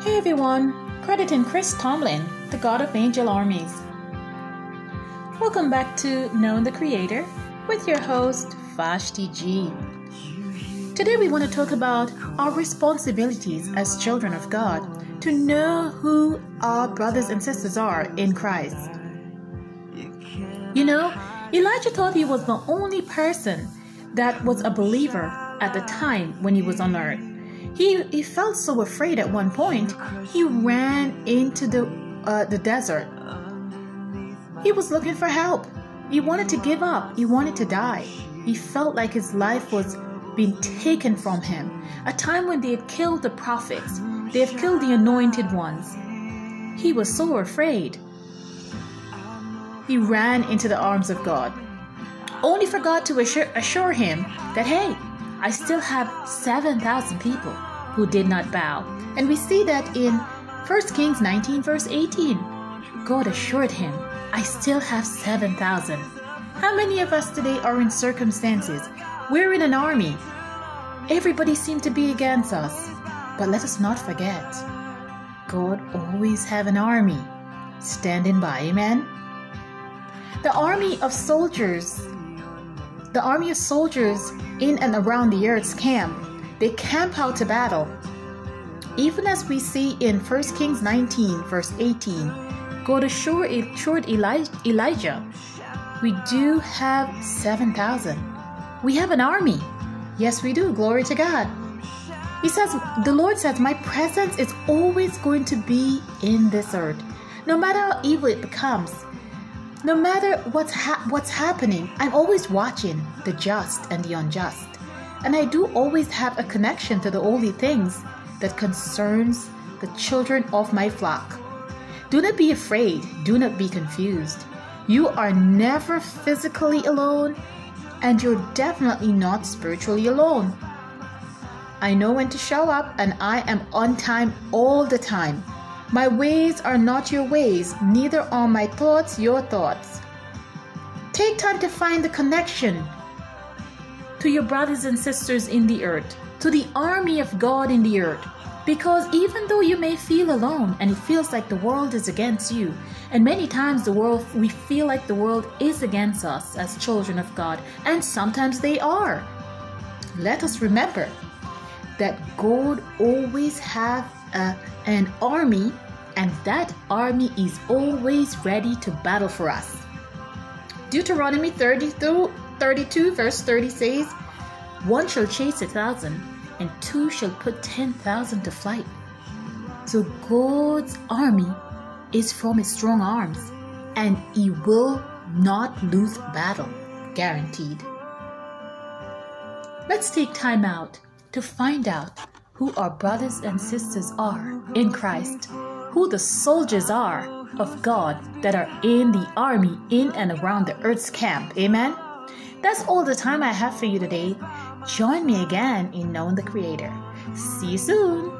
Hey everyone, crediting Chris Tomlin, the God of Angel Armies. Welcome back to Knowing the Creator with your host, Vashti G. Today we want to talk about our responsibilities as children of God to know who our brothers and sisters are in Christ. You know, Elijah thought he was the only person that was a believer at the time when he was on earth. He felt so afraid at one point, he ran into the desert. He was looking for help. He wanted to give up. He wanted to die. He felt like his life was being taken from him. A time when they had killed the prophets. They had killed the anointed ones. He was so afraid. He ran into the arms of God, only for God to assure him that, hey, I still have 7,000 people who did not bow. And we see that in 1 Kings 19 verse 18. God assured him, I still have 7,000. How many of us today are in circumstances? We're in an army. Everybody seemed to be against us. But let us not forget, God always have an army standing by. Amen? The army of soldiers in and around the earth's camp, they camp out to battle. Even as we see in 1 Kings 19 verse 18, God assured Elijah, we do have 7,000. We have an army. Yes, we do. Glory to God. He says, the Lord says, my presence is always going to be in this earth. No matter how evil it becomes, no matter what's happening, I'm always watching the just and the unjust. And I do always have a connection to the holy things that concerns the children of my flock. Do not be afraid. Do not be confused. You are never physically alone, and you're definitely not spiritually alone. I know when to show up, and I am on time all the time. My ways are not your ways, neither are my thoughts your thoughts. Take time to find the connection to your brothers and sisters in the earth, to the army of God in the earth. Because even though you may feel alone and it feels like the world is against you, and many times we feel like the world is against us as children of God, and sometimes they are. Let us remember that God always has an army, and that army is always ready to battle for us. Deuteronomy 32 verse 30 says, one shall chase 1,000, and two shall put 10,000 to flight. So God's army is from his strong arms, and he will not lose battle, guaranteed. Let's take time out to find out who our brothers and sisters are in Christ, who the soldiers are of God that are in the army in and around the earth's camp. Amen? That's all the time I have for you today. Join me again in Knowing the Creator. See you soon.